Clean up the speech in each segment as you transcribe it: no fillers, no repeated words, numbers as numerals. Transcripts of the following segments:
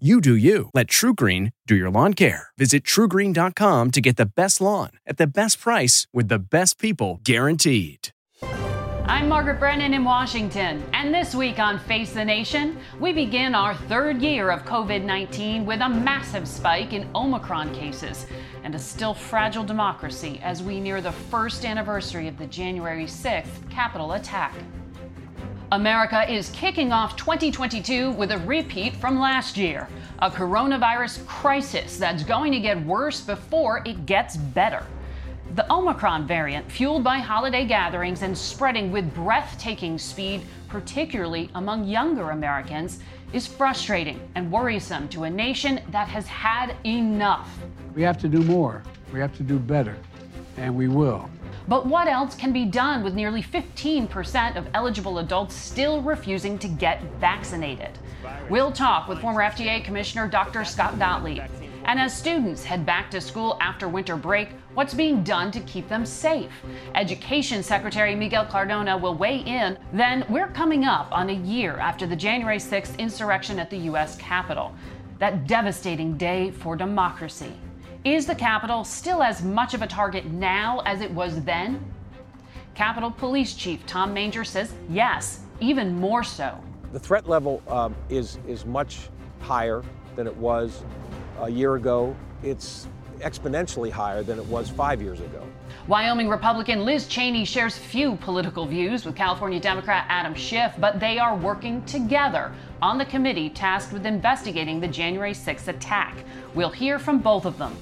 You do you. Let TruGreen do your lawn care. Visit TruGreen.com to get the best lawn at the best price with the best people guaranteed. I'm Margaret Brennan in Washington, and this week on Face the Nation, we begin our third year of COVID-19 with a massive spike in Omicron cases and a still fragile democracy as we near the first anniversary of the January 6th Capitol attack. America is kicking off 2022 with a repeat from last year, a coronavirus crisis that's going to get worse before it gets better. The Omicron variant, fueled by holiday gatherings and spreading with breathtaking speed, particularly among younger Americans, is frustrating and worrisome to a nation that has had enough. We have to do more. We have to do better, and we will. But what else can be done with nearly 15% of eligible adults still refusing to get vaccinated? We'll talk with former FDA Commissioner Dr. Scott Gottlieb. And as students head back to school after winter break, what's being done to keep them safe? Education Secretary Miguel Cardona will weigh in. Then we're coming up on a year after the January 6th insurrection at the U.S. Capitol, that devastating day for democracy. Is the Capitol still as much of a target now as it was then? Capitol Police Chief Tom Manger says yes, even more so. The threat level is much higher than it was a year ago. It's exponentially higher than it was 5 years ago. Wyoming Republican Liz Cheney shares few political views with California Democrat Adam Schiff, but they are working together on the committee tasked with investigating the January 6th attack. We'll hear from both of them.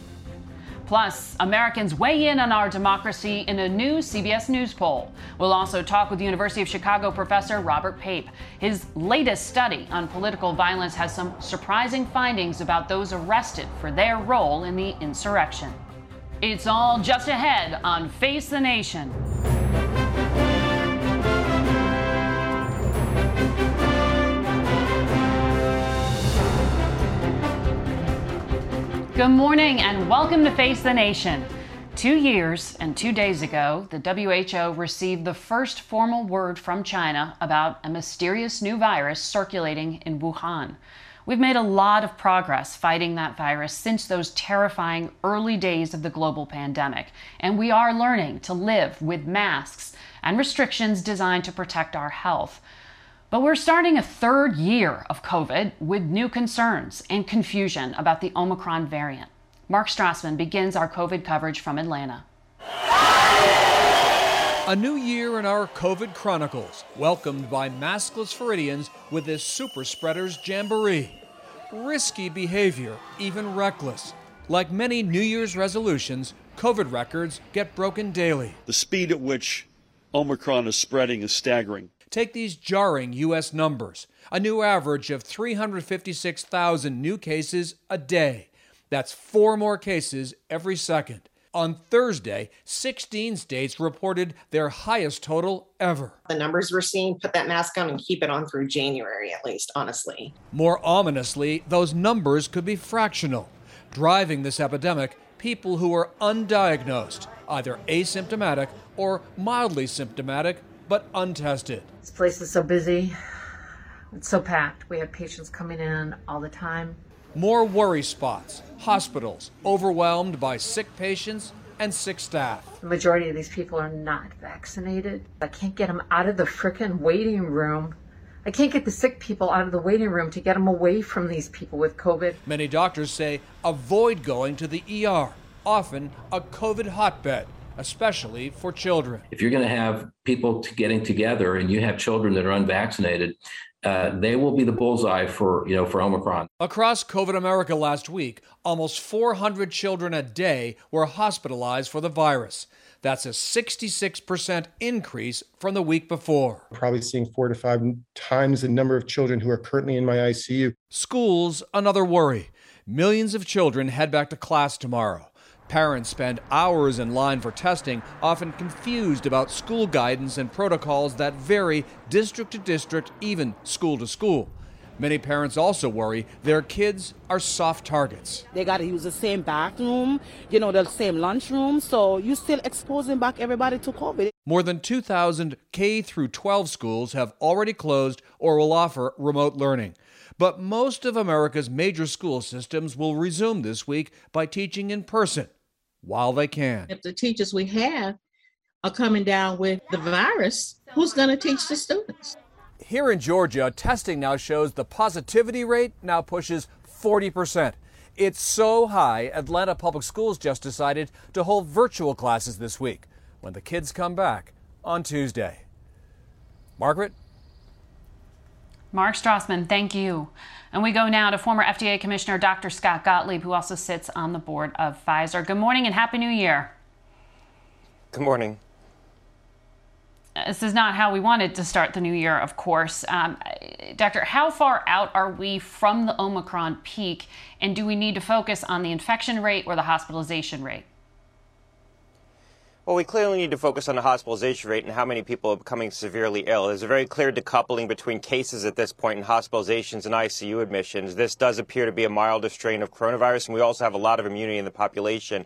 Plus, Americans weigh in on our democracy in a new CBS News poll. We'll also talk with University of Chicago professor Robert Pape. His latest study on political violence has some surprising findings about those arrested for their role in the insurrection. It's all just ahead on Face the Nation. Good morning and welcome to Face the Nation. 2 years and 2 days ago, the WHO received the first formal word from China about a mysterious new virus circulating in Wuhan. We've made a lot of progress fighting that virus since those terrifying early days of the global pandemic, and we are learning to live with masks and restrictions designed to protect our health. But we're starting a third year of COVID with new concerns and confusion about the Omicron variant. Mark Strassman begins our COVID coverage from Atlanta. A new year in our COVID chronicles, welcomed by maskless Floridians with this super spreaders jamboree. Risky behavior, even reckless. Like many New Year's resolutions, COVID records get broken daily. The speed at which Omicron is spreading is staggering. Take these jarring U.S. numbers, a new average of 356,000 new cases a day. That's four more cases every second. On Thursday, 16 states reported their highest total ever. The numbers we're seeing, put that mask on and keep it on through January at least, honestly. More ominously, those numbers could be fractional. Driving this epidemic, people who are undiagnosed, either asymptomatic or mildly symptomatic, but untested. This place is so busy, it's so packed. We have patients coming in all the time. More worry spots, hospitals overwhelmed by sick patients and sick staff. The majority of these people are not vaccinated. I can't get them out of the frickin' waiting room. I can't get the sick people out of the waiting room to get them away from these people with COVID. Many doctors say avoid going to the ER, often a COVID hotbed, especially for children. If you're going to have people getting together and you have children that are unvaccinated, they will be the bullseye for Omicron. Across COVID America last week, almost 400 children a day were hospitalized for the virus. That's a 66% increase from the week before. Probably seeing 4 to 5 times the number of children who are currently in my ICU. Schools, another worry. Millions of children head back to class tomorrow. Parents spend hours in line for testing, often confused about school guidance and protocols that vary district to district, even school to school. Many parents also worry their kids are soft targets. They got to use the same bathroom, the same lunchroom, so you're still exposing back everybody to COVID. More than 2,000 K through 12 schools have already closed or will offer remote learning. But most of America's major school systems will resume this week by teaching in person while they can. If the teachers we have are coming down with the virus, who's going to teach the students? Here in Georgia, testing now shows the positivity rate now pushes 40%. It's so high, Atlanta Public Schools just decided to hold virtual classes this week when the kids come back on Tuesday. Margaret? Mark Strassman, thank you. And we go now to former FDA Commissioner Dr. Scott Gottlieb, who also sits on the board of Pfizer. Good morning and Happy New Year. Good morning. This is not how we wanted to start the new year, of course. Doctor, how far out are we from the Omicron peak, and do we need to focus on the infection rate or the hospitalization rate? Well, we clearly need to focus on the hospitalization rate and how many people are becoming severely ill. There's a very clear decoupling between cases at this point and hospitalizations and ICU admissions. This does appear to be a milder strain of coronavirus, and we also have a lot of immunity in the population.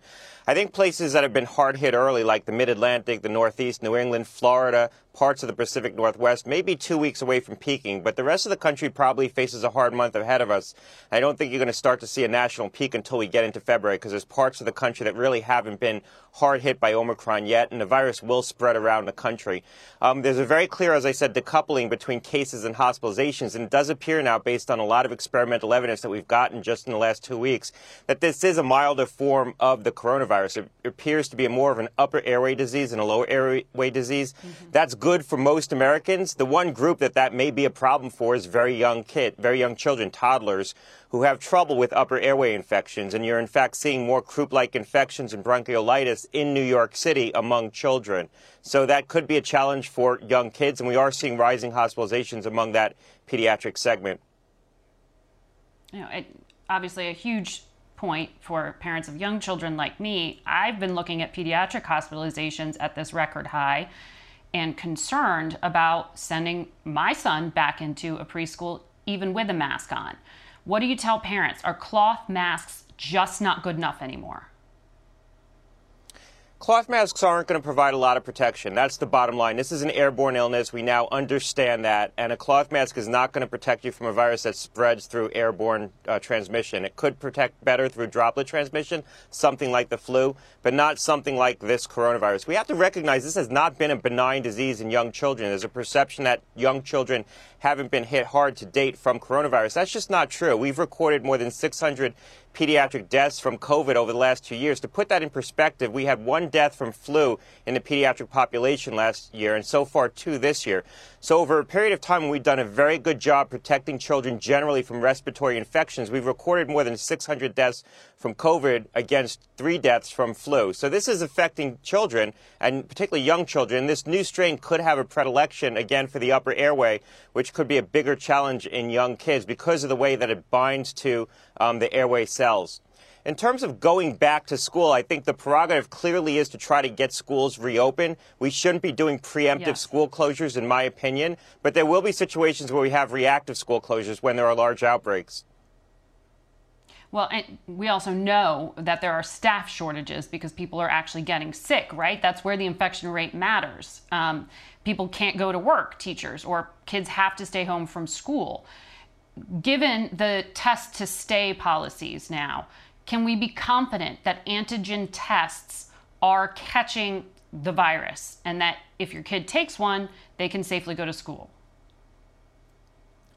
I think places that have been hard hit early, like the Mid-Atlantic, the Northeast, New England, Florida, parts of the Pacific Northwest, may be 2 weeks away from peaking, but the rest of the country probably faces a hard month ahead of us. I don't think you're going to start to see a national peak until we get into February, because there's parts of the country that really haven't been hard hit by Omicron yet, and the virus will spread around the country. There's a very clear, as I said, decoupling between cases and hospitalizations, and it does appear now, based on a lot of experimental evidence that we've gotten just in the last 2 weeks, that this is a milder form of the coronavirus. It appears to be more of an upper airway disease and a lower airway disease. Mm-hmm. That's good for most Americans. The one group that may be a problem for is very young children, toddlers, who have trouble with upper airway infections, and you're in fact seeing more croup-like infections and bronchiolitis in New York City among children. So that could be a challenge for young kids, and we are seeing rising hospitalizations among that pediatric segment. Obviously a huge point for parents of young children like me. I've been looking at pediatric hospitalizations at this record high and concerned about sending my son back into a preschool even with a mask on. What do you tell parents? Are cloth masks just not good enough anymore? Cloth masks aren't going to provide a lot of protection. That's the bottom line. This is an airborne illness. We now understand that. And a cloth mask is not going to protect you from a virus that spreads through airborne transmission. It could protect better through droplet transmission, something like the flu, but not something like this coronavirus. We have to recognize this has not been a benign disease in young children. There's a perception that young children haven't been hit hard to date from coronavirus. That's just not true. We've recorded more than 600 pediatric deaths from COVID over the last 2 years. To put that in perspective, we had 1 death from flu in the pediatric population last year, and so far 2 this year. So over a period of time, we've done a very good job protecting children generally from respiratory infections. We've recorded more than 600 deaths from COVID against 3 deaths from flu. So this is affecting children, and particularly young children. This new strain could have a predilection, again, for the upper airway, which could be a bigger challenge in young kids because of the way that it binds to the airway cells. In terms of going back to school, I think the prerogative clearly is to try to get schools reopened. We shouldn't be doing preemptive school closures, in my opinion, but there will be situations where we have reactive school closures when there are large outbreaks. Well, and we also know that there are staff shortages because people are actually getting sick, right? That's where the infection rate matters. People can't go to work, teachers, or kids have to stay home from school. Given the test to stay policies now, can we be confident that antigen tests are catching the virus and that if your kid takes one, they can safely go to school?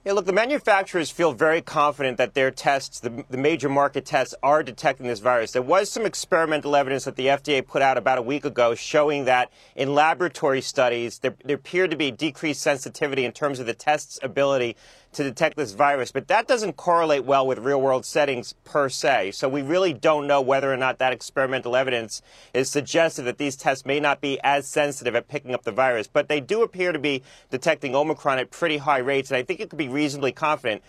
Yeah, look, the manufacturers feel very confident that their tests, the major market tests, are detecting this virus. There was some experimental evidence that the FDA put out about a week ago showing that in laboratory studies, there appeared to be decreased sensitivity in terms of the test's ability to detect this virus. But that doesn't correlate well with real-world settings per se. So we really don't know whether or not that experimental evidence is suggestive that these tests may not be as sensitive at picking up the virus. But they do appear to be detecting Omicron at pretty high rates, and I think it could be reasonably confident.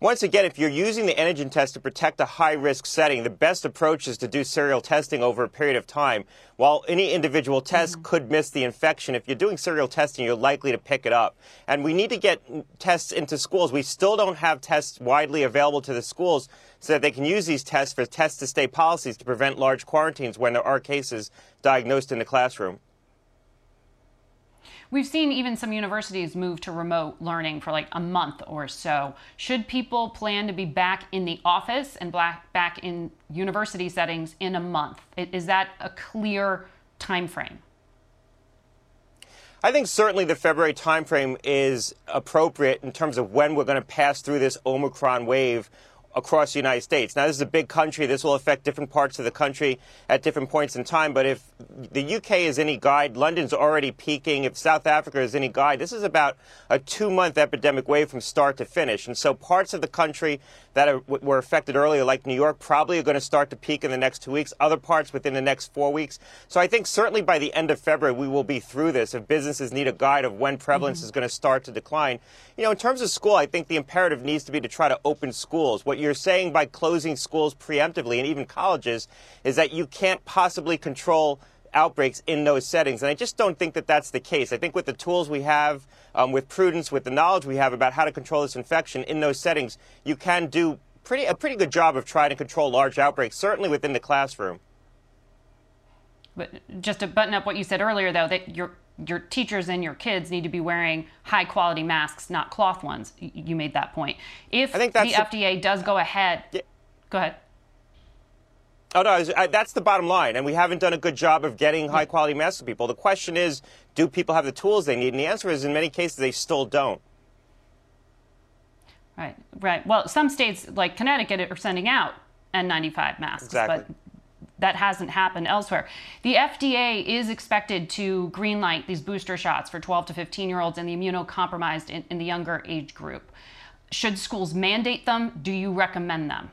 Once again, if you're using the antigen test to protect a high-risk setting, the best approach is to do serial testing over a period of time. While any individual test could miss the infection, if you're doing serial testing, you're likely to pick it up. And we need to get tests into schools. We still don't have tests widely available to the schools so that they can use these tests for test-to-stay policies to prevent large quarantines when there are cases diagnosed in the classroom. We've seen even some universities move to remote learning for like a month or so. Should people plan to be back in the office and back in university settings in a month? Is that a clear time frame? I think certainly the February timeframe is appropriate in terms of when we're going to pass through this Omicron wave across the United States. Now, this is a big country. This will affect different parts of the country at different points in time. But if the UK is any guide, London's already peaking. If South Africa is any guide, this is about a two-month epidemic wave from start to finish. And so parts of the country that were affected earlier, like New York, probably are going to start to peak in the next 2 weeks, other parts within the next 4 weeks. So I think certainly by the end of February, we will be through this if businesses need a guide of when prevalence is going to start to decline. You know, in terms of school, I think the imperative needs to be to try to open schools. What you're saying by closing schools preemptively and even colleges is that you can't possibly control outbreaks in those settings. And I just don't think that that's the case. I think with the tools we have, with prudence, with the knowledge we have about how to control this infection in those settings, you can do a pretty good job of trying to control large outbreaks, certainly within the classroom. But just to button up what you said earlier, though, that your teachers and your kids need to be wearing high-quality masks, not cloth ones. You made that point. If I think that's the FDA does go ahead... Yeah. Go ahead. Oh, no, that's the bottom line. And we haven't done a good job of getting high-quality masks to people. The question is, do people have the tools they need? And the answer is, in many cases, they still don't. Right, right. Well, some states, like Connecticut, are sending out N95 masks. Exactly. But that hasn't happened elsewhere. The FDA is expected to greenlight these booster shots for 12 to 15-year-olds and the immunocompromised in the younger age group. Should schools mandate them? Do you recommend them?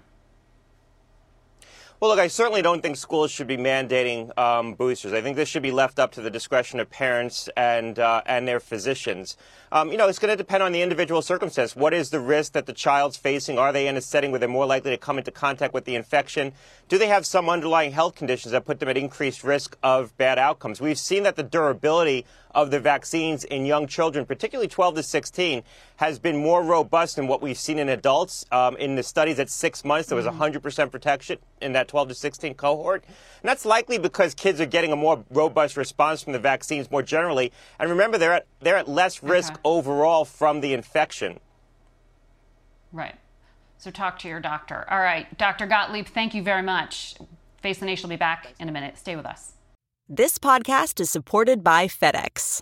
Well, look, I certainly don't think schools should be mandating boosters. I think this should be left up to the discretion of parents and their physicians. You know, it's going to depend on the individual circumstance. What is the risk that the child's facing? Are they in a setting where they're more likely to come into contact with the infection? Do they have some underlying health conditions that put them at increased risk of bad outcomes? We've seen that the durability of the vaccines in young children, particularly 12 to 16, has been more robust than what we've seen in adults. In the studies at 6 months, there was 100% protection in that 12 to 16 cohort. And that's likely because kids are getting a more robust response from the vaccines more generally. And remember, they're at less risk overall from the infection. Right. So talk to your doctor. All right. Dr. Gottlieb, thank you very much. Face the Nation will be back in a minute. Stay with us. This podcast is supported by FedEx.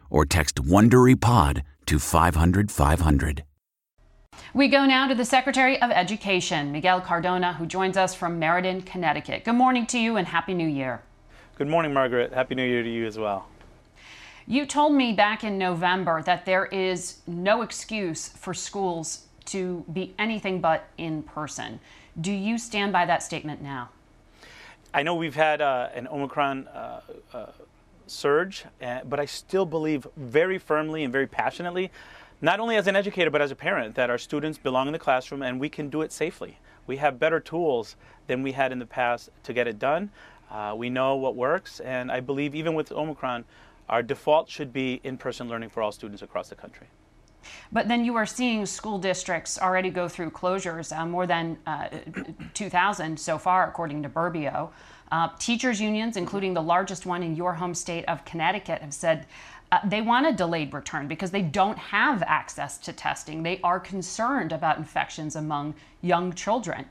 or text WonderyPod to 500-500. We go now to the Secretary of Education, Miguel Cardona, who joins us from Meriden, Connecticut. Good morning to you and Happy New Year. Good morning, Margaret. Happy New Year to you as well. You told me back in November that there is no excuse for schools to be anything but in person. Do you stand by that statement now? I know we've had an Omicron surge, but I still believe very firmly and very passionately, not only as an educator, but as a parent, that our students belong in the classroom and we can do it safely. We have better tools than we had in the past to get it done. We know what works, and I believe even with Omicron, our default should be in-person learning for all students across the country. But then you are seeing school districts already go through closures, more than 2,000 so far, according to Burbio. Teachers' unions, including the largest one in your home state of Connecticut, have said they want a delayed return because they don't have access to testing. They are concerned about infections among young children.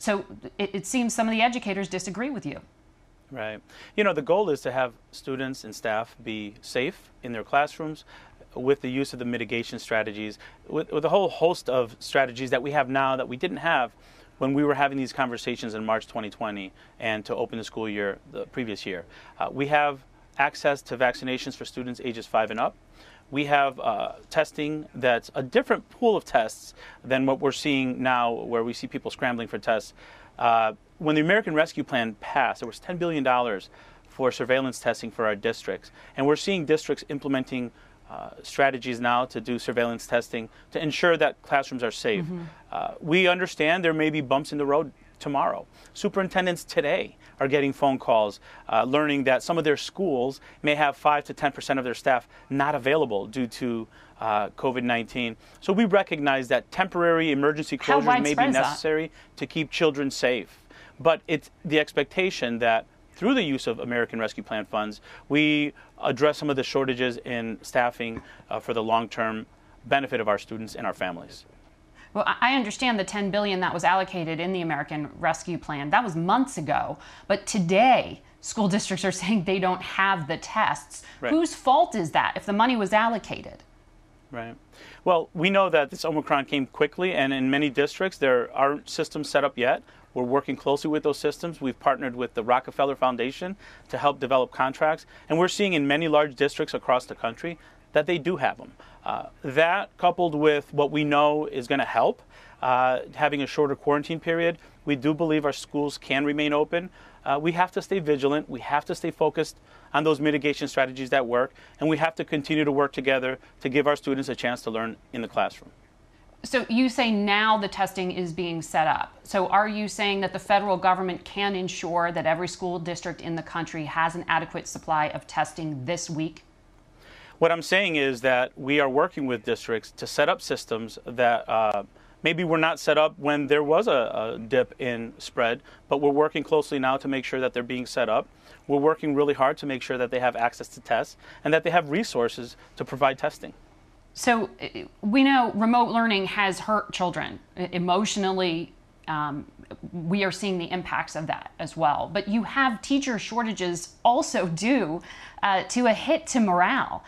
So it seems some of the educators disagree with you. Right. You know, the goal is to have students and staff be safe in their classrooms with the use of the mitigation strategies, with a whole host of strategies that we have now that we didn't have when we were having these conversations in March 2020 and to open the school year the previous year. We have access to vaccinations for students ages 5 and up. We have testing that's a different pool of tests than what we're seeing now, where we see people scrambling for tests. When the American Rescue Plan passed, there was $10 billion for surveillance testing for our districts. And we're seeing districts implementing strategies now to do surveillance testing to ensure that classrooms are safe. Mm-hmm. We understand there may be bumps in the road tomorrow. Superintendents today are getting phone calls learning that some of their schools may have 5 to 10% of their staff not available due to COVID-19. So we recognize that temporary emergency closures may be necessary to keep children safe. But it's the expectation that through the use of American Rescue Plan funds, we address some of the shortages in staffing for the long-term benefit of our students and our families. Well, I understand the $10 billion that was allocated in the American Rescue Plan. That was months ago. But today, school districts are saying they don't have the tests. Right. Whose fault is that if the money was allocated? Right. Well, we know that this Omicron came quickly, and in many districts, there aren't systems set up yet. We're working closely with those systems. We've partnered with the Rockefeller Foundation to help develop contracts. And we're seeing in many large districts across the country that they do have them. That, coupled with what we know is going to help, having a shorter quarantine period, we do believe our schools can remain open. We have to stay vigilant. We have to stay focused on those mitigation strategies that work. And we have to continue to work together to give our students a chance to learn in the classroom. So you say now the testing is being set up. So are you saying that the federal government can ensure that every school district in the country has an adequate supply of testing this week? What I'm saying is that we are working with districts to set up systems that maybe were not set up when there was a dip in spread, but we're working closely now to make sure that they're being set up. We're working really hard to make sure that they have access to tests and that they have resources to provide testing. So we know remote learning has hurt children emotionally. We are seeing the impacts of that as well. But you have teacher shortages also due to a hit to morale.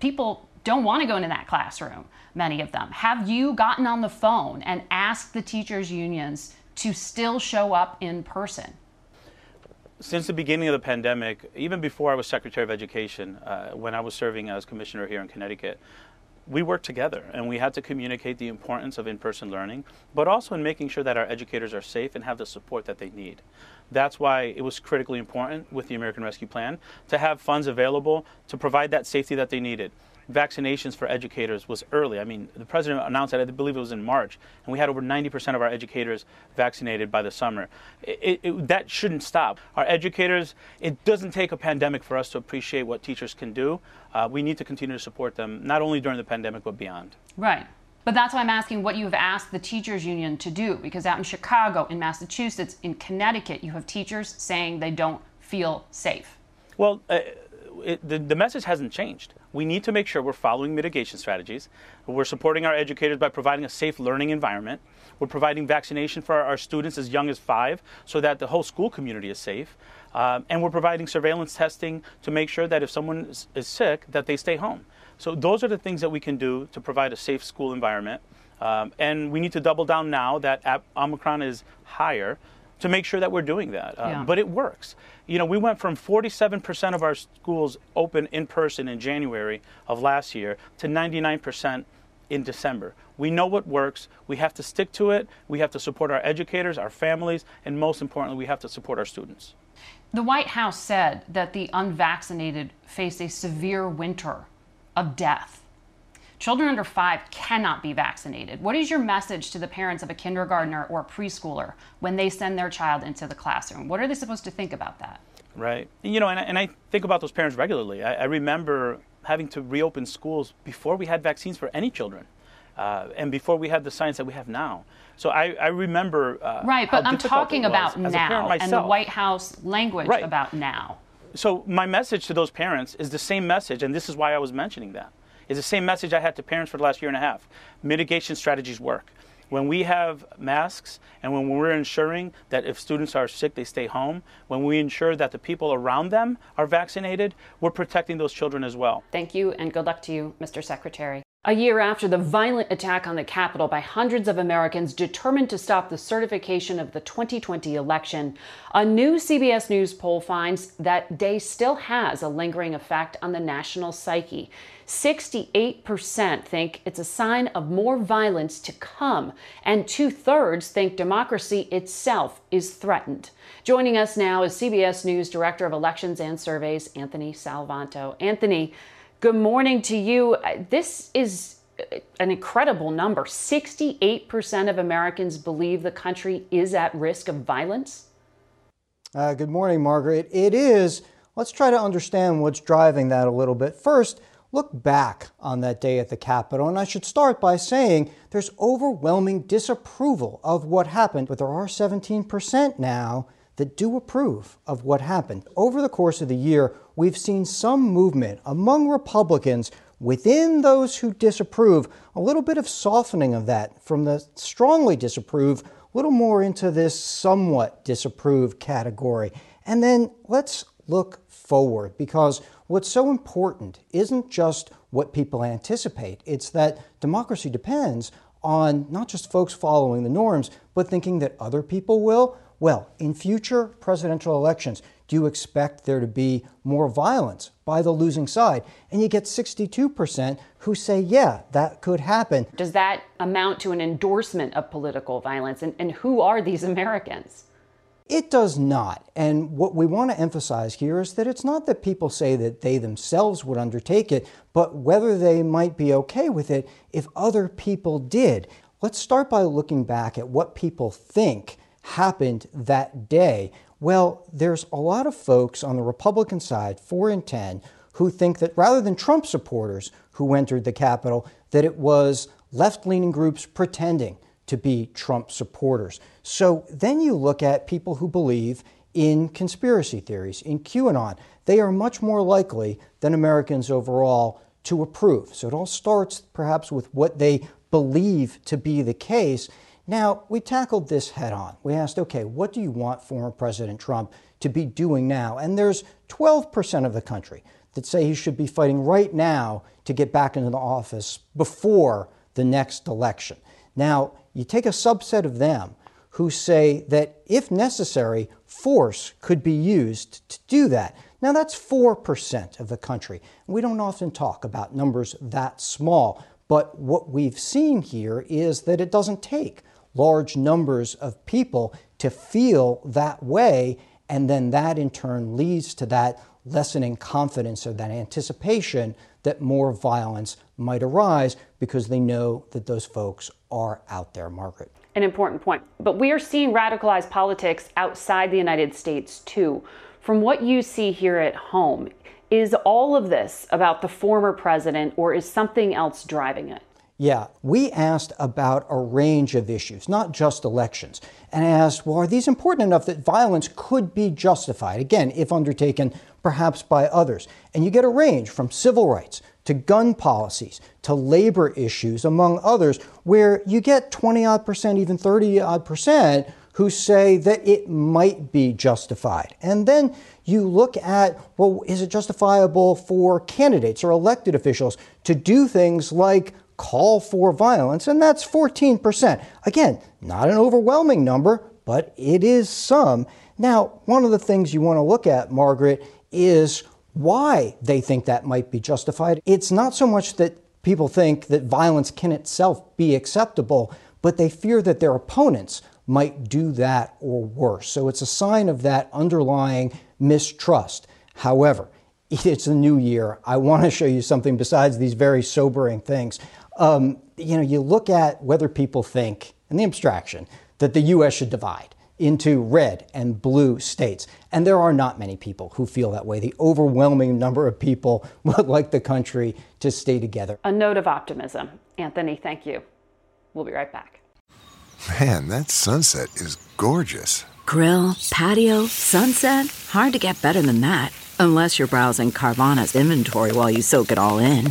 People don't want to go into that classroom, many of them. Have you gotten on the phone and asked the teachers' unions to still show up in person? Since the beginning of the pandemic, even before I was Secretary of Education, when I was serving as commissioner here in Connecticut, we worked together and we had to communicate the importance of in-person learning, but also in making sure that our educators are safe and have the support that they need. That's why it was critically important with the American Rescue Plan to have funds available to provide that safety that they needed. Vaccinations for educators was early. I mean, the president announced that, I believe it was in March, and we had over 90% of our educators vaccinated by the summer. That shouldn't stop. Our educators, it doesn't take a pandemic for us to appreciate what teachers can do. We need to continue to support them, not only during the pandemic, but beyond. Right. But that's why I'm asking what you've asked the teachers union to do, because out in Chicago, in Massachusetts, in Connecticut, you have teachers saying they don't feel safe. Well, the message hasn't changed. We need to make sure we're following mitigation strategies. We're supporting our educators by providing a safe learning environment. We're providing vaccination for our students as young as 5 so that the whole school community is safe. And we're providing surveillance testing to make sure that if someone is sick, that they stay home. So those are the things that we can do to provide a safe school environment And we need to double down now that Omicron is higher to make sure that we're doing that. But it works. You know, we went from 47% of our schools open in person in January of last year to 99% in December. We know what works. We have to stick to it. We have to support our educators, our families, and most importantly, we have to support our students. The White House said that the unvaccinated face a severe winter of death. Children under 5 cannot be vaccinated. What is your message to the parents of a kindergartner or a preschooler when they send their child into the classroom? What are they supposed to think about that? Right. You know, and I think about those parents regularly. I remember having to reopen schools before we had vaccines for any children and before we had the science that we have now. So I remember right, but I'm talking about now and the White House language about now. So my message to those parents is the same message, and this is why I was mentioning that. It's the same message I had to parents for the last year and a half. Mitigation strategies work. When we have masks and when we're ensuring that if students are sick, they stay home, when we ensure that the people around them are vaccinated, we're protecting those children as well. Thank you, and good luck to you, Mr. Secretary. A year after the violent attack on the Capitol by hundreds of Americans determined to stop the certification of the 2020 election, a new CBS News poll finds that day still has a lingering effect on the national psyche. 68% think it's a sign of more violence to come, and 2/3 think democracy itself is threatened. Joining us now is CBS News Director of Elections and Surveys, Anthony Salvanto. Anthony, good morning to you. This is an incredible number. 68% of Americans believe the country is at risk of violence. Good morning, Margaret. It is. Let's try to understand what's driving that a little bit. First, look back on that day at the Capitol, and I should start by saying there's overwhelming disapproval of what happened, but there are 17% now that do approve of what happened. Over the course of the year, we've seen some movement among Republicans within those who disapprove, a little bit of softening of that from the strongly disapprove, a little more into this somewhat disapprove category. And then let's look forward, because what's so important isn't just what people anticipate, it's that democracy depends on not just folks following the norms, but thinking that other people will. Well, in future presidential elections, do you expect there to be more violence by the losing side? And you get 62% who say, yeah, that could happen. Does that amount to an endorsement of political violence? And who are these Americans? It does not. And what we want to emphasize here is that it's not that people say that they themselves would undertake it, but whether they might be okay with it if other people did. Let's start by looking back at what people think happened that day. Well, there's a lot of folks on the Republican side, 4 in 10, who think that rather than Trump supporters who entered the Capitol, that it was left-leaning groups pretending to be Trump supporters. So then you look at people who believe in conspiracy theories, in QAnon. They are much more likely than Americans overall to approve. So it all starts perhaps with what they believe to be the case. Now, we tackled this head on. We asked, okay, what do you want former President Trump to be doing now? And there's 12% of the country that say he should be fighting right now to get back into the office before the next election. Now, you take a subset of them who say that if necessary, force could be used to do that. Now, that's 4% of the country. We don't often talk about numbers that small, but what we've seen here is that it doesn't take large numbers of people to feel that way, and then that in turn leads to that lessening confidence or that anticipation that more violence might arise because they know that those folks are out there, Margaret. An important point. But we are seeing radicalized politics outside the United States too. From what you see here at home, is all of this about the former president, or is something else driving it? Yeah, we asked about a range of issues, not just elections. And I asked, well, are these important enough that violence could be justified? Again, if undertaken perhaps by others. And you get a range from civil rights to gun policies to labor issues, among others, where you get 20-odd%, even 30-odd% who say that it might be justified. And then you look at, well, is it justifiable for candidates or elected officials to do things like call for violence, and that's 14%. Again, not an overwhelming number, but it is some. Now, one of the things you want to look at, Margaret, is why they think that might be justified. It's not so much that people think that violence can itself be acceptable, but they fear that their opponents might do that or worse. So it's a sign of that underlying mistrust. However, it's a new year. I want to show you something besides these very sobering things. You look at whether people think, in the abstraction, that the U.S. should divide into red and blue states. And there are not many people who feel that way. The overwhelming number of people would like the country to stay together. A note of optimism. Anthony, thank you. We'll be right back. Man, that sunset is gorgeous. Grill, patio, sunset. Hard to get better than that. Unless you're browsing Carvana's inventory while you soak it all in.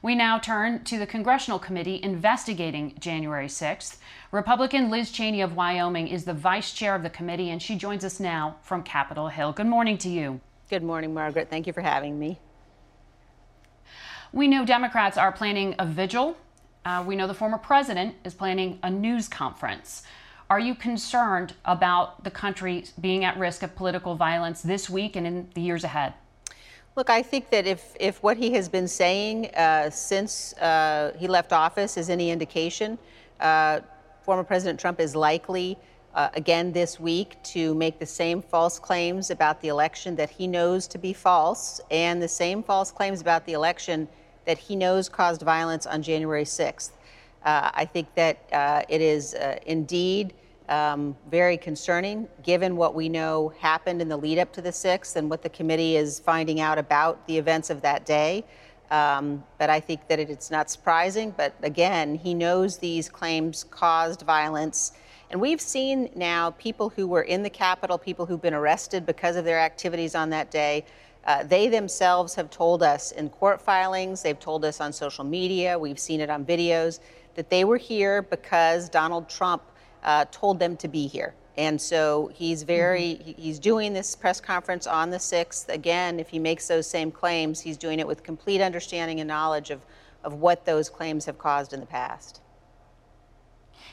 We now turn to the congressional committee investigating January 6th. Republican Liz Cheney of Wyoming is the vice chair of the committee, and she joins us now from Capitol Hill. Good morning to you. Good morning, Margaret. Thank you for having me. We know Democrats are planning a vigil. We know the former president is planning a news conference. Are you concerned about the country being at risk of political violence this week and in the years ahead? Look, I think that if what he has been saying since he left office is any indication, former President Trump is likely again this week to make the same false claims about the election that he knows to be false, and the same false claims about the election that he knows caused violence on January 6th. I think that it is indeed very concerning, given what we know happened in the lead up to the 6th and what the committee is finding out about the events of that day. But I think that it's not surprising. But again, he knows these claims caused violence. And we've seen now people who were in the Capitol, people who've been arrested because of their activities on that day. They themselves have told us in court filings, they've told us on social media, we've seen it on videos, that they were here because Donald Trump told them to be here. And so he's doing this press conference on the 6th. Again, if he makes those same claims, he's doing it with complete understanding and knowledge of what those claims have caused in the past.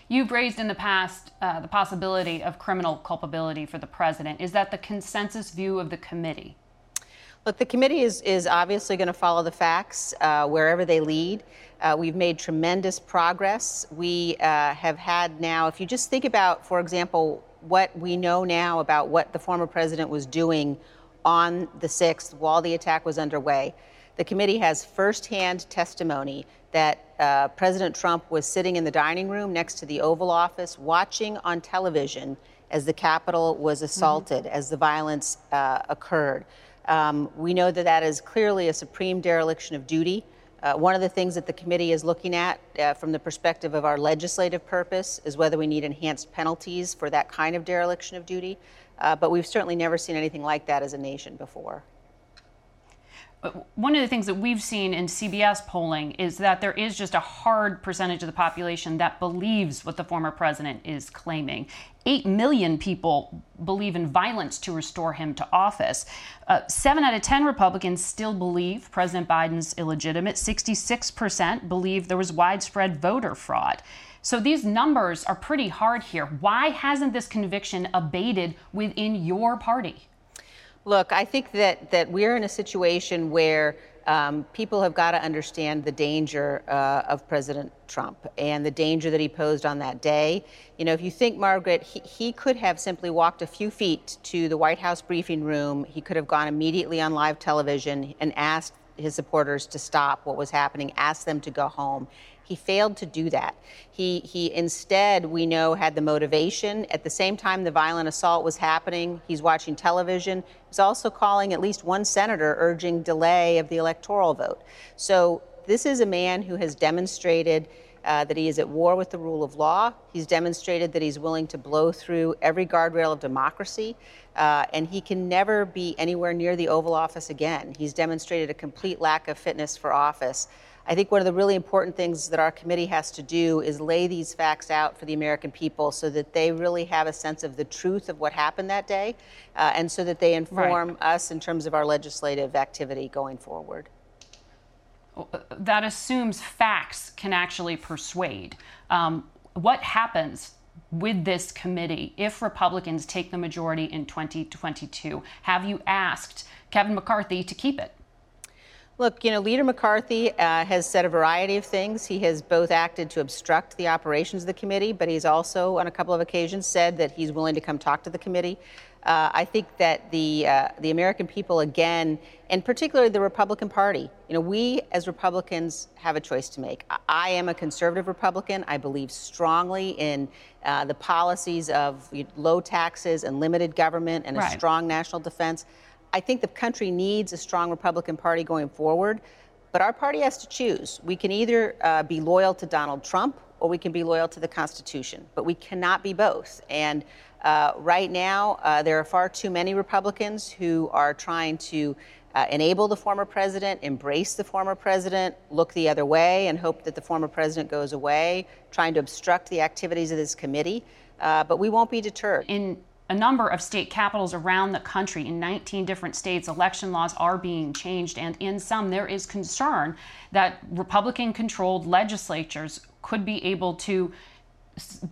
You've raised in the past the possibility of criminal culpability for the president. Is that the consensus view of the committee? Look, the committee is obviously going to follow the facts wherever they lead. We've made tremendous progress. We have had now, if you just think about, for example, what we know now about what the former president was doing on the 6th while the attack was underway, the committee has firsthand testimony that President Trump was sitting in the dining room next to the Oval Office watching on television as the Capitol was assaulted, as the violence occurred. We know that is clearly a supreme dereliction of duty. One of the things that the committee is looking at from the perspective of our legislative purpose is whether we need enhanced penalties for that kind of dereliction of duty. But we've certainly never seen anything like that as a nation before. One of the things that we've seen in CBS polling is that there is just a hard percentage of the population that believes what the former president is claiming. 8 million people believe in violence to restore him to office. 7 out of 10 Republicans still believe President Biden's illegitimate. 66% believe there was widespread voter fraud. So these numbers are pretty hard here. Why hasn't this conviction abated within your party? Look, I think that we're in a situation where people have got to understand the danger of President Trump and the danger that he posed on that day. You know, if you think, Margaret, he could have simply walked a few feet to the White House briefing room. He could have gone immediately on live television and asked his supporters to stop what was happening, asked them to go home. He failed to do that. He instead, we know, had the motivation. At the same time the violent assault was happening, he's watching television. He's also calling at least one senator urging delay of the electoral vote. So this is a man who has demonstrated that he is at war with the rule of law. He's demonstrated that he's willing to blow through every guardrail of democracy, and he can never be anywhere near the Oval Office again. He's demonstrated a complete lack of fitness for office. I think one of the really important things that our committee has to do is lay these facts out for the American people so that they really have a sense of the truth of what happened that day, and so that they inform us in terms of our legislative activity going forward. That assumes facts can actually persuade. What happens with this committee if Republicans take the majority in 2022? Have you asked Kevin McCarthy to keep it? Look, you know, Leader McCarthy has said a variety of things. He has both acted to obstruct the operations of the committee, but he's also, on a couple of occasions, said that he's willing to come talk to the committee. I think that the American people, again, and particularly the Republican Party, you know, we as Republicans have a choice to make. I am a conservative Republican. I believe strongly in the policies of low taxes and limited government and a strong national defense. I think the country needs a strong Republican Party going forward, but our party has to choose. We can either be loyal to Donald Trump or we can be loyal to the Constitution, but we cannot be both. And right now, there are far too many Republicans who are trying to enable the former president, embrace the former president, look the other way and hope that the former president goes away, trying to obstruct the activities of this committee, but we won't be deterred. In a number of state capitals around the country, in 19 different states, election laws are being changed, and in some there is concern that Republican-controlled legislatures could be able to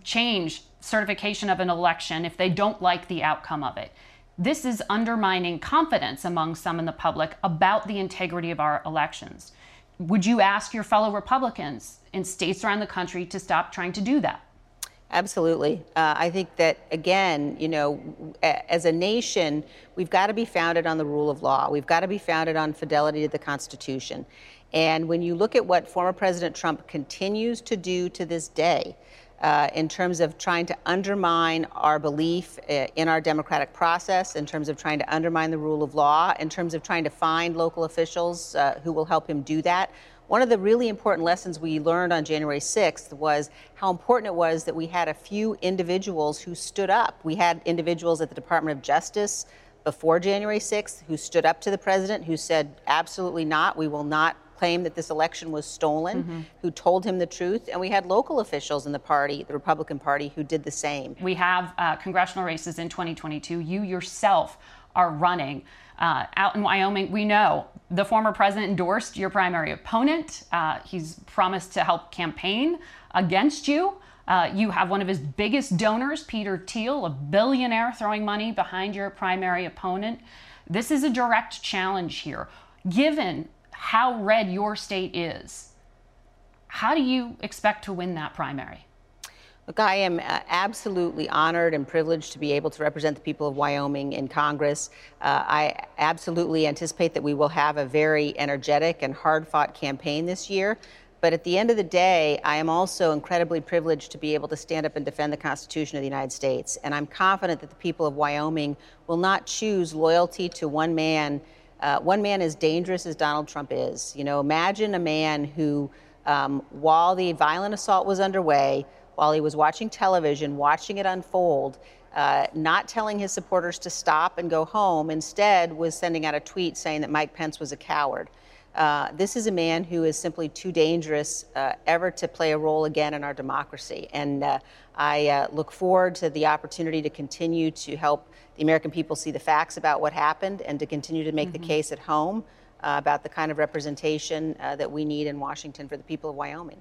change certification of an election if they don't like the outcome of it. This is undermining confidence among some in the public about the integrity of our elections. Would you ask your fellow Republicans in states around the country to stop trying to do that? Absolutely. I think that, again, you know, as a nation, we've got to be founded on the rule of law. We've got to be founded on fidelity to the Constitution. And when you look at what former President Trump continues to do to this day, in terms of trying to undermine our belief in our democratic process, in terms of trying to undermine the rule of law, in terms of trying to find local officials who will help him do that, one of the really important lessons we learned on January 6th was how important it was that we had a few individuals who stood up. We had individuals at the Department of Justice before January 6th who stood up to the president, who said, absolutely not, we will not claim that this election was stolen, who told him the truth. And we had local officials in the party, the Republican Party, who did the same. We have congressional races in 2022. You yourself are running. Out in Wyoming, we know the former president endorsed your primary opponent. He's promised to help campaign against you. You have one of his biggest donors, Peter Thiel, a billionaire, throwing money behind your primary opponent. This is a direct challenge here. Given how red your state is, how do you expect to win that primary? Look, I am absolutely honored and privileged to be able to represent the people of Wyoming in Congress. I absolutely anticipate that we will have a very energetic and hard-fought campaign this year. But at the end of the day, I am also incredibly privileged to be able to stand up and defend the Constitution of the United States. And I'm confident that the people of Wyoming will not choose loyalty to one man. One man as dangerous as Donald Trump is. You know, imagine a man who, while the violent assault was underway, while he was watching television, watching it unfold, not telling his supporters to stop and go home, instead was sending out a tweet saying that Mike Pence was a coward. This is a man who is simply too dangerous ever to play a role again in our democracy. And I look forward to the opportunity to continue to help the American people see the facts about what happened and to continue to make the case at home about the kind of representation that we need in Washington for the people of Wyoming.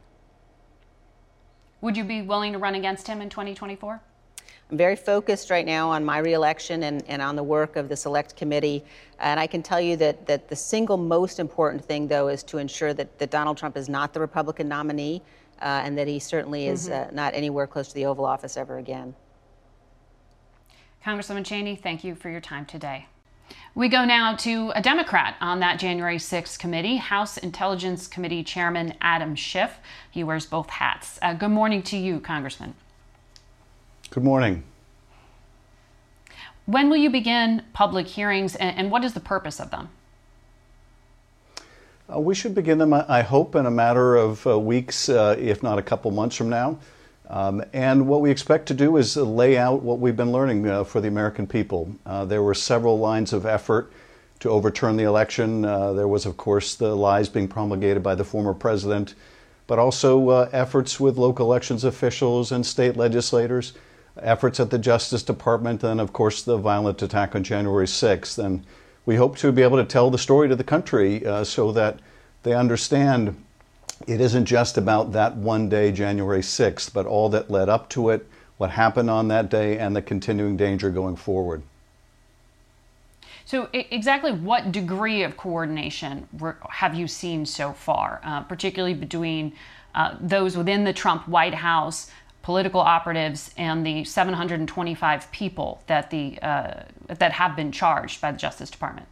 Would you be willing to run against him in 2024? I I'm very focused right now on my reelection and on the work of the select committee. And I can tell you that the single most important thing, though, is to ensure that, Donald Trump is not the Republican nominee and that he certainly is not anywhere close to the Oval Office ever again. Congresswoman Cheney, thank you for your time today. We go now to a Democrat on that January 6th committee, House Intelligence Committee Chairman Adam Schiff. He wears both hats. Good morning to you, Congressman. Good morning. When will you begin public hearings, and what is the purpose of them? We should begin them, I hope, in a matter of weeks, if not a couple months from now. And what we expect to do is lay out what we've been learning for the American people. There were several lines of effort to overturn the election. There was, of course, the lies being promulgated by the former president, but also efforts with local elections officials and state legislators, efforts at the Justice Department, and, of course, the violent attack on January 6th. And we hope to be able to tell the story to the country so that they understand it isn't just about that one day, January 6th, but all that led up to it, what happened on that day, and the continuing danger going forward. So exactly what degree of coordination have you seen so far, particularly between those within the Trump White House, political operatives, and the 725 people that, that have been charged by the Justice Department?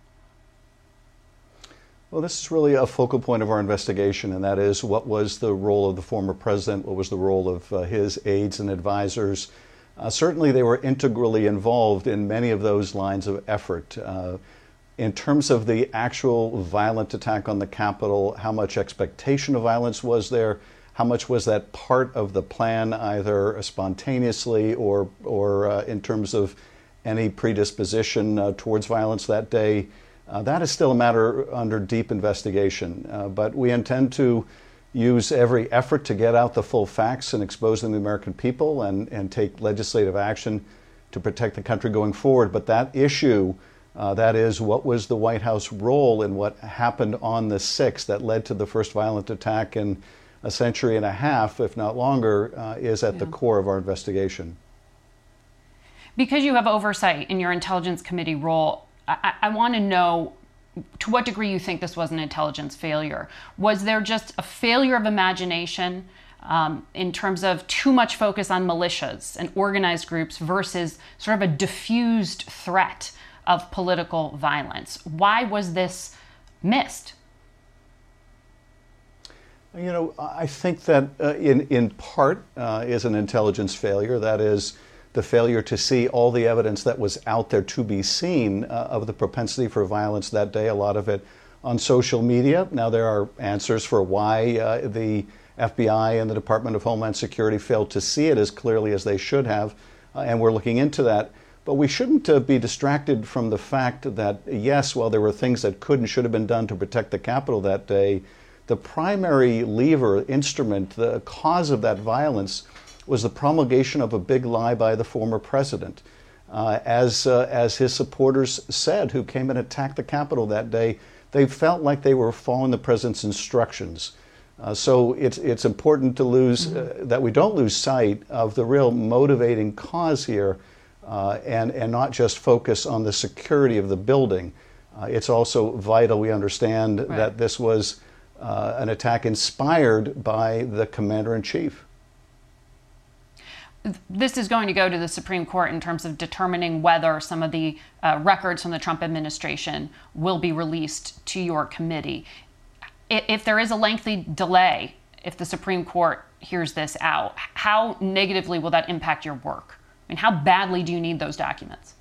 Well, this is really a focal point of our investigation, and that is what was the role of the former president, what was the role of his aides and advisors. Certainly, they were integrally involved in many of those lines of effort. In terms of the actual violent attack on the Capitol, how much expectation of violence was there? How much was that part of the plan, either spontaneously or in terms of any predisposition towards violence that day? That is still a matter under deep investigation, but we intend to use every effort to get out the full facts and expose them to the American people and take legislative action to protect the country going forward. But that issue, that is, what was the White House role in what happened on the 6th that led to the first violent attack in a century and a half, if not longer, is at the core of our investigation. Because you have oversight in your Intelligence Committee role, I want to know to what degree you think this was an intelligence failure. Was there just a failure of imagination in terms of too much focus on militias and organized groups versus sort of a diffused threat of political violence? Why was this missed? You know, I think that in part is an intelligence failure. That is, the failure to see all the evidence that was out there to be seen of the propensity for violence that day, a lot of it on social media. Now there are answers for why the FBI and the Department of Homeland Security failed to see it as clearly as they should have, and we're looking into that. But we shouldn't be distracted from the fact that, yes, while there were things that could and should have been done to protect the Capitol that day, the primary lever, instrument, the cause of that violence was the promulgation of a big lie by the former president. As his supporters said, who came and attacked the Capitol that day, they felt like they were following the president's instructions. So it's important to that we don't lose sight of the real motivating cause here and not just focus on the security of the building. It's also vital we understand that this was an attack inspired by the commander-in-chief. This is going to go to the Supreme Court in terms of determining whether some of the records from the Trump administration will be released to your committee. If there is a lengthy delay, if the Supreme Court hears this out, how negatively will that impact your work? I mean, how badly do you need those documents?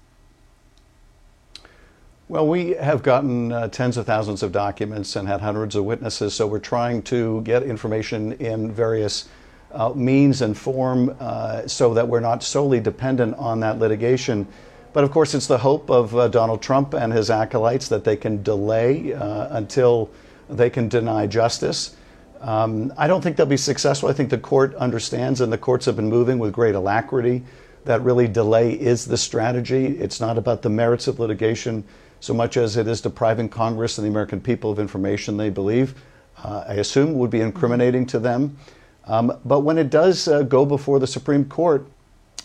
Well, we have gotten tens of thousands of documents and had hundreds of witnesses, so we're trying to get information in various means and form so that we're not solely dependent on that litigation. But of course, it's the hope of Donald Trump and his acolytes that they can delay until they can deny justice. I don't think they'll be successful. I think the court understands, and the courts have been moving with great alacrity, that really delay is the strategy. It's not about the merits of litigation so much as it is depriving Congress and the American people of information they believe, I assume, would be incriminating to them. But when it does go before the Supreme Court,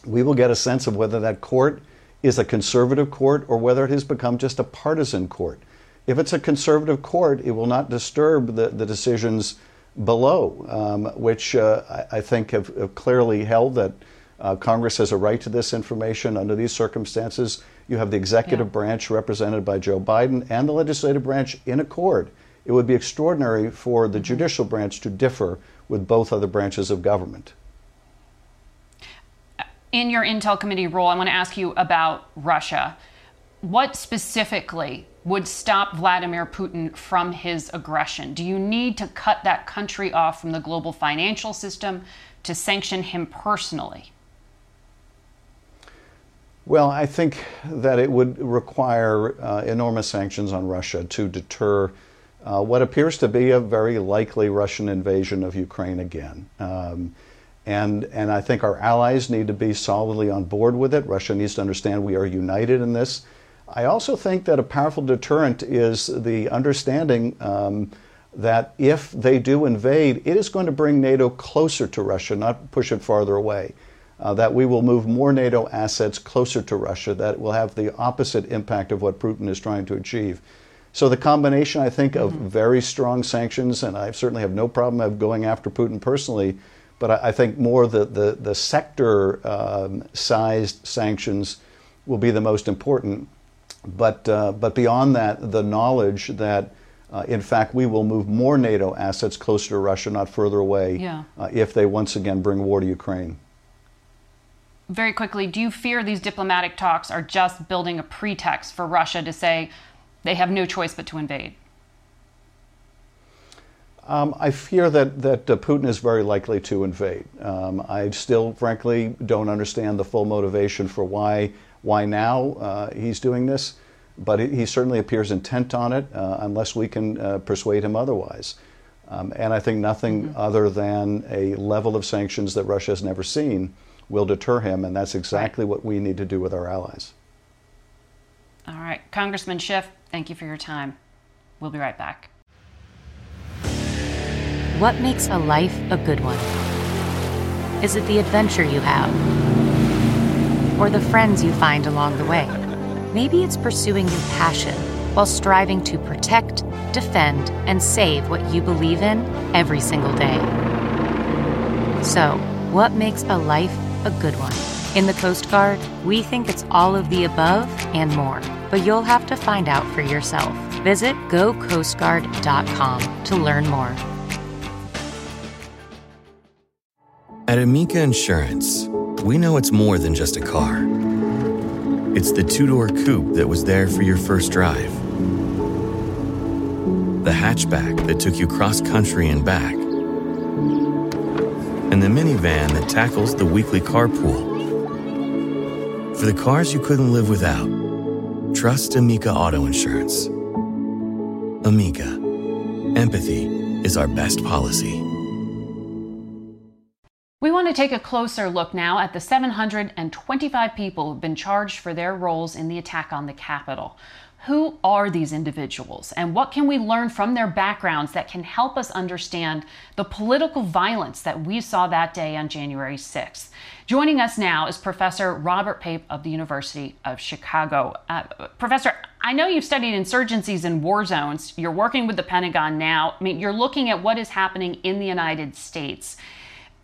we will get a sense of whether that court is a conservative court or whether it has become just a partisan court. If it's a conservative court, it will not disturb the decisions below, which I think have clearly held that Congress has a right to this information under these circumstances. You have the executive branch represented by Joe Biden and the legislative branch in accord. It would be extraordinary for the judicial branch to differ with both other branches of government. In your Intel Committee role, I want to ask you about Russia. What specifically would stop Vladimir Putin from his aggression? Do you need to cut that country off from the global financial system to sanction him personally? Well, I think that it would require enormous sanctions on Russia to deter what appears to be a very likely Russian invasion of Ukraine again. And I think our allies need to be solidly on board with it. Russia needs to understand we are united in this. I also think that a powerful deterrent is the understanding that if they do invade, it is going to bring NATO closer to Russia, not push it farther away. That we will move more NATO assets closer to Russia, that will have the opposite impact of what Putin is trying to achieve. So the combination, I think, of very strong sanctions, and I certainly have no problem of going after Putin personally, but I think more the sector-sized sanctions will be the most important. But beyond that, the knowledge that, in fact, we will move more NATO assets closer to Russia, not further away, if they once again bring war to Ukraine. Very quickly, do you fear these diplomatic talks are just building a pretext for Russia to say they have no choice but to invade? I fear that Putin is very likely to invade. I still, frankly, don't understand the full motivation for why now he's doing this, but he certainly appears intent on it unless we can persuade him otherwise. And I think nothing other than a level of sanctions that Russia has never seen will deter him, and that's exactly what we need to do with our allies. All right. Congressman Schiff, thank you for your time. We'll be right back. What makes a life a good one? Is it the adventure you have? Or the friends you find along the way? Maybe it's pursuing your passion while striving to protect, defend, and save what you believe in every single day. So, what makes a life a good one? In the Coast Guard, we think it's all of the above and more, but you'll have to find out for yourself. Visit GoCoastGuard.com to learn more. At Amica Insurance, we know it's more than just a car. It's the two-door coupe that was there for your first drive, the hatchback that took you cross-country and back, and the minivan that tackles the weekly carpool. For the cars you couldn't live without, trust Amica Auto Insurance. Amica, empathy is our best policy. We want to take a closer look now at the 725 people who've been charged for their roles in the attack on the Capitol. Who are these individuals, and what can we learn from their backgrounds that can help us understand the political violence that we saw that day on January 6th? Joining us now is Professor Robert Pape of the University of Chicago. Professor, I know you've studied insurgencies and war zones. You're working with the Pentagon now. I mean, you're looking at what is happening in the United States.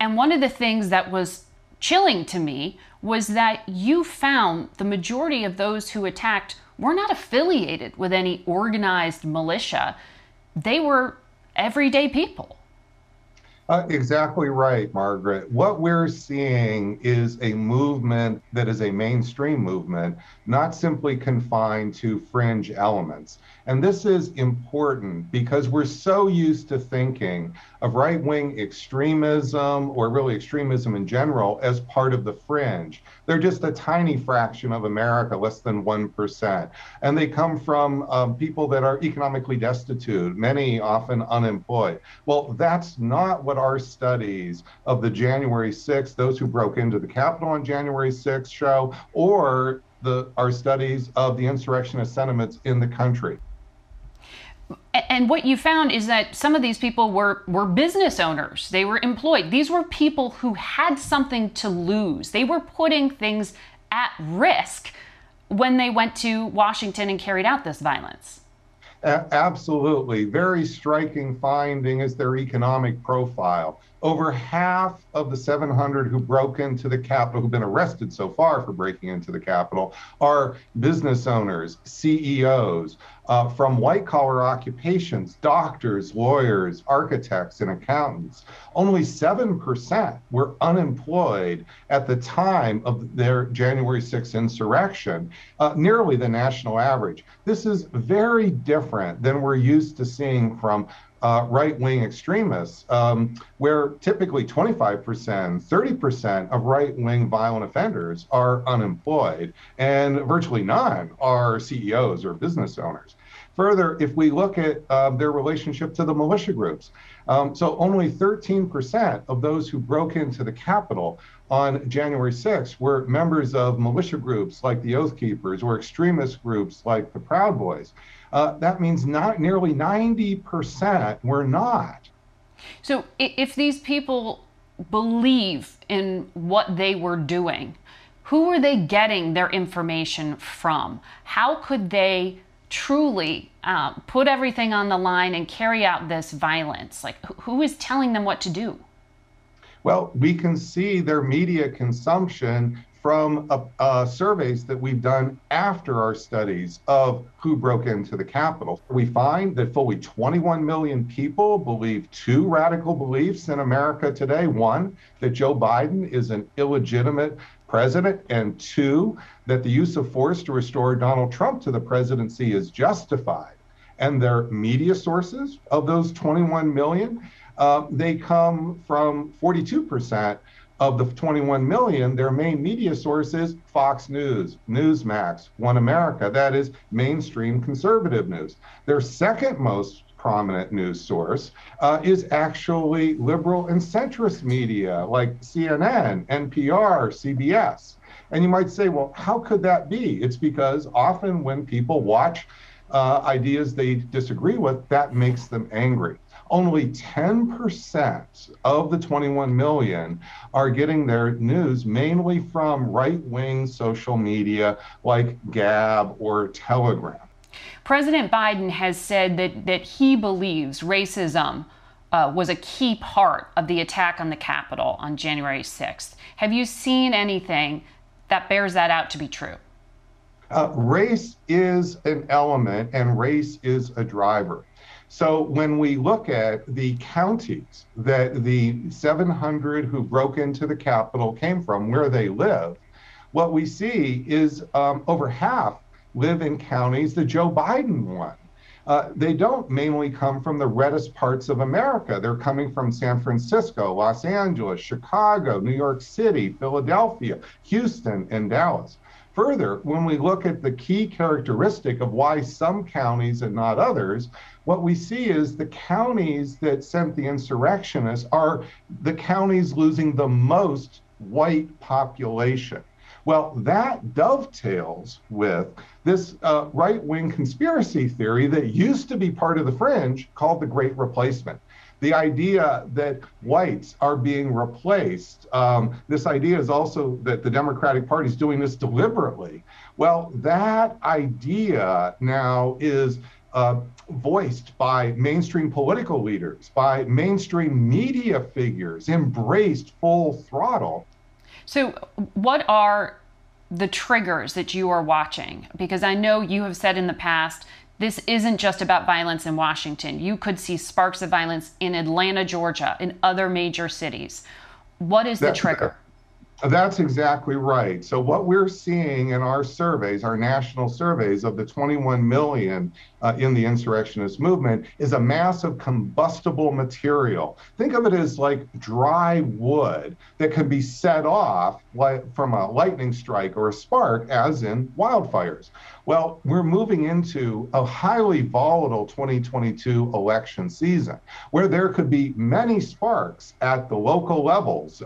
And one of the things that was chilling to me was that you found the majority of those who attacked were not affiliated with any organized militia. They were everyday people. Exactly right, Margaret. What we're seeing is a movement that is a mainstream movement, not simply confined to fringe elements. And this is important because we're so used to thinking of right-wing extremism, or really extremism in general, as part of the fringe. They're just a tiny fraction of America, less than 1%. And they come from people that are economically destitute, many often unemployed. Well, that's not what our studies of the January 6th, those who broke into the Capitol on January 6th show, or our studies of the insurrectionist sentiments in the country. And what you found is that some of these people were business owners. They were employed. These were people who had something to lose. They were putting things at risk when they went to Washington and carried out this violence. Absolutely. Very striking finding is their economic profile. Over half of the 700 who broke into the Capitol, who've been arrested so far for breaking into the Capitol, are business owners, CEOs, from white-collar occupations, doctors, lawyers, architects, and accountants. Only 7% were unemployed at the time of their January 6th insurrection, nearly the national average. This is very different than we're used to seeing from right-wing extremists, where typically 25%, 30% of right-wing violent offenders are unemployed, and virtually none are CEOs or business owners. Further, if we look at their relationship to the militia groups, so only 13% of those who broke into the Capitol on January 6th were members of militia groups like the Oath Keepers or extremist groups like the Proud Boys. That means not nearly 90% were not. So if these people believe in what they were doing, who were they getting their information from? How could they truly put everything on the line and carry out this violence? Like, who is telling them what to do? Well, we can see their media consumption from surveys that we've done after our studies of who broke into the Capitol. We find that fully 21 million people believe two radical beliefs in America today. One, that Joe Biden is an illegitimate president, and two, that the use of force to restore Donald Trump to the presidency is justified. And their media sources of those 21 million, they come from 42%. Of the 21 million, their main media source is Fox News, Newsmax, One America, that is mainstream conservative news. Their second most prominent news source is actually liberal and centrist media like CNN, NPR, CBS. And you might say, well, how could that be? It's because often when people watch ideas they disagree with, that makes them angry. Only 10% of the 21 million are getting their news mainly from right-wing social media like Gab or Telegram. President Biden has said that he believes racism was a key part of the attack on the Capitol on January 6th. Have you seen anything that bears that out to be true? Race is an element and race is a driver. So when we look at the counties that the 700 who broke into the Capitol came from, where they live, what we see is over half live in counties that Joe Biden won. They don't mainly come from the reddest parts of America. They're coming from San Francisco, Los Angeles, Chicago, New York City, Philadelphia, Houston, and Dallas. Further, when we look at the key characteristic of why some counties and not others, what we see is the counties that sent the insurrectionists are the counties losing the most white population. Well, that dovetails with this right-wing conspiracy theory that used to be part of the fringe called the Great Replacement. The idea that whites are being replaced. This idea is also that the Democratic Party is doing this deliberately. Well, that idea now is voiced by mainstream political leaders, by mainstream media figures, embraced full throttle. So what are the triggers that you are watching? Because I know you have said in the past, this isn't just about violence in Washington. You could see sparks of violence in Atlanta, Georgia, in other major cities. What is the trigger? That's exactly right. So what we're seeing in our surveys, our national surveys of the 21 million in the insurrectionist movement, is a mass of combustible material. Think of it as like dry wood that can be set off from a lightning strike or a spark, as in wildfires. Well, we're moving into a highly volatile 2022 election season where there could be many sparks at the local levels.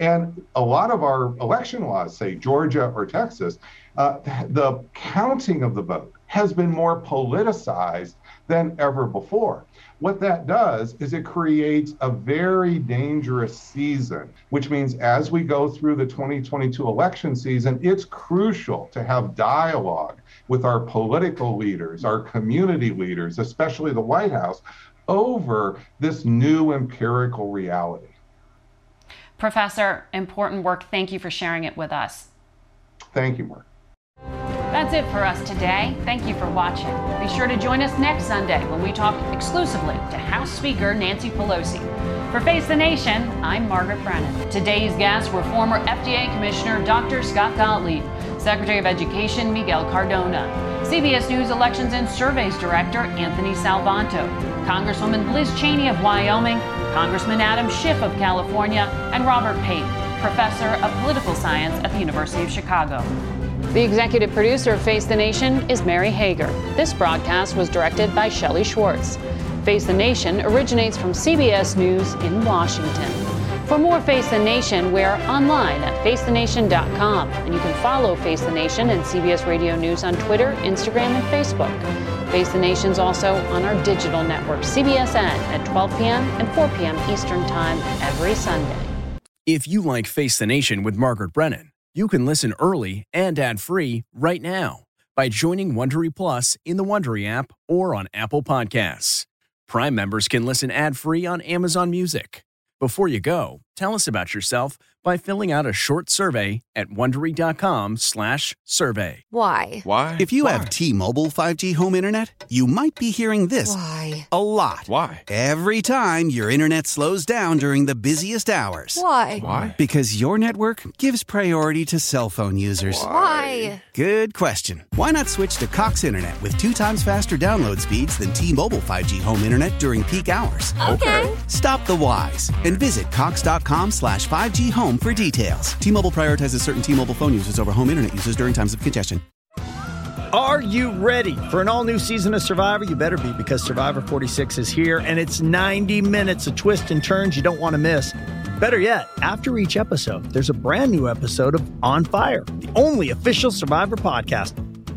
And a lot of our election laws, say Georgia or Texas, the counting of the vote has been more politicized than ever before. What that does is it creates a very dangerous season, which means as we go through the 2022 election season, it's crucial to have dialogue with our political leaders, our community leaders, especially the White House, over this new empirical reality. Professor, important work. Thank you for sharing it with us. Thank you, Mark. That's it for us today. Thank you for watching. Be sure to join us next Sunday when we talk exclusively to House Speaker Nancy Pelosi. For Face the Nation, I'm Margaret Brennan. Today's guests were former FDA Commissioner Dr. Scott Gottlieb, Secretary of Education Miguel Cardona, CBS News Elections and Surveys Director Anthony Salvanto, Congresswoman Liz Cheney of Wyoming, Congressman Adam Schiff of California, and Robert Pape, Professor of Political Science at the University of Chicago. The executive producer of Face the Nation is Mary Hager. This broadcast was directed by Shelley Schwartz. Face the Nation originates from CBS News in Washington. For more Face the Nation, we're online at facethenation.com, and you can follow Face the Nation and CBS Radio News on Twitter, Instagram, and Facebook. Face the Nation's also on our digital network, CBSN, at 12 p.m. and 4 p.m. Eastern Time every Sunday. If you like Face the Nation with Margaret Brennan, you can listen early and ad-free right now by joining Wondery Plus in the Wondery app or on Apple Podcasts. Prime members can listen ad-free on Amazon Music. Before you go, tell us about yourself by filling out a short survey at Wondery.com/survey. Why? If you have T-Mobile 5G home internet, you might be hearing this a lot. Every time your internet slows down during the busiest hours. Why? Because your network gives priority to cell phone users. Good question. Why not switch to Cox Internet with 2 times faster download speeds than T-Mobile 5G home internet during peak hours? Okay. Stop the whys and visit Cox.com/5G home for details. T-Mobile prioritizes certain T-Mobile phone users over home internet users during times of congestion. Are you ready for an all-new season of Survivor? You better be, because Survivor 46 is here, and it's 90 minutes of twists and turns you don't want to miss. Better yet, after each episode, there's a brand new episode of On Fire, the only official Survivor podcast.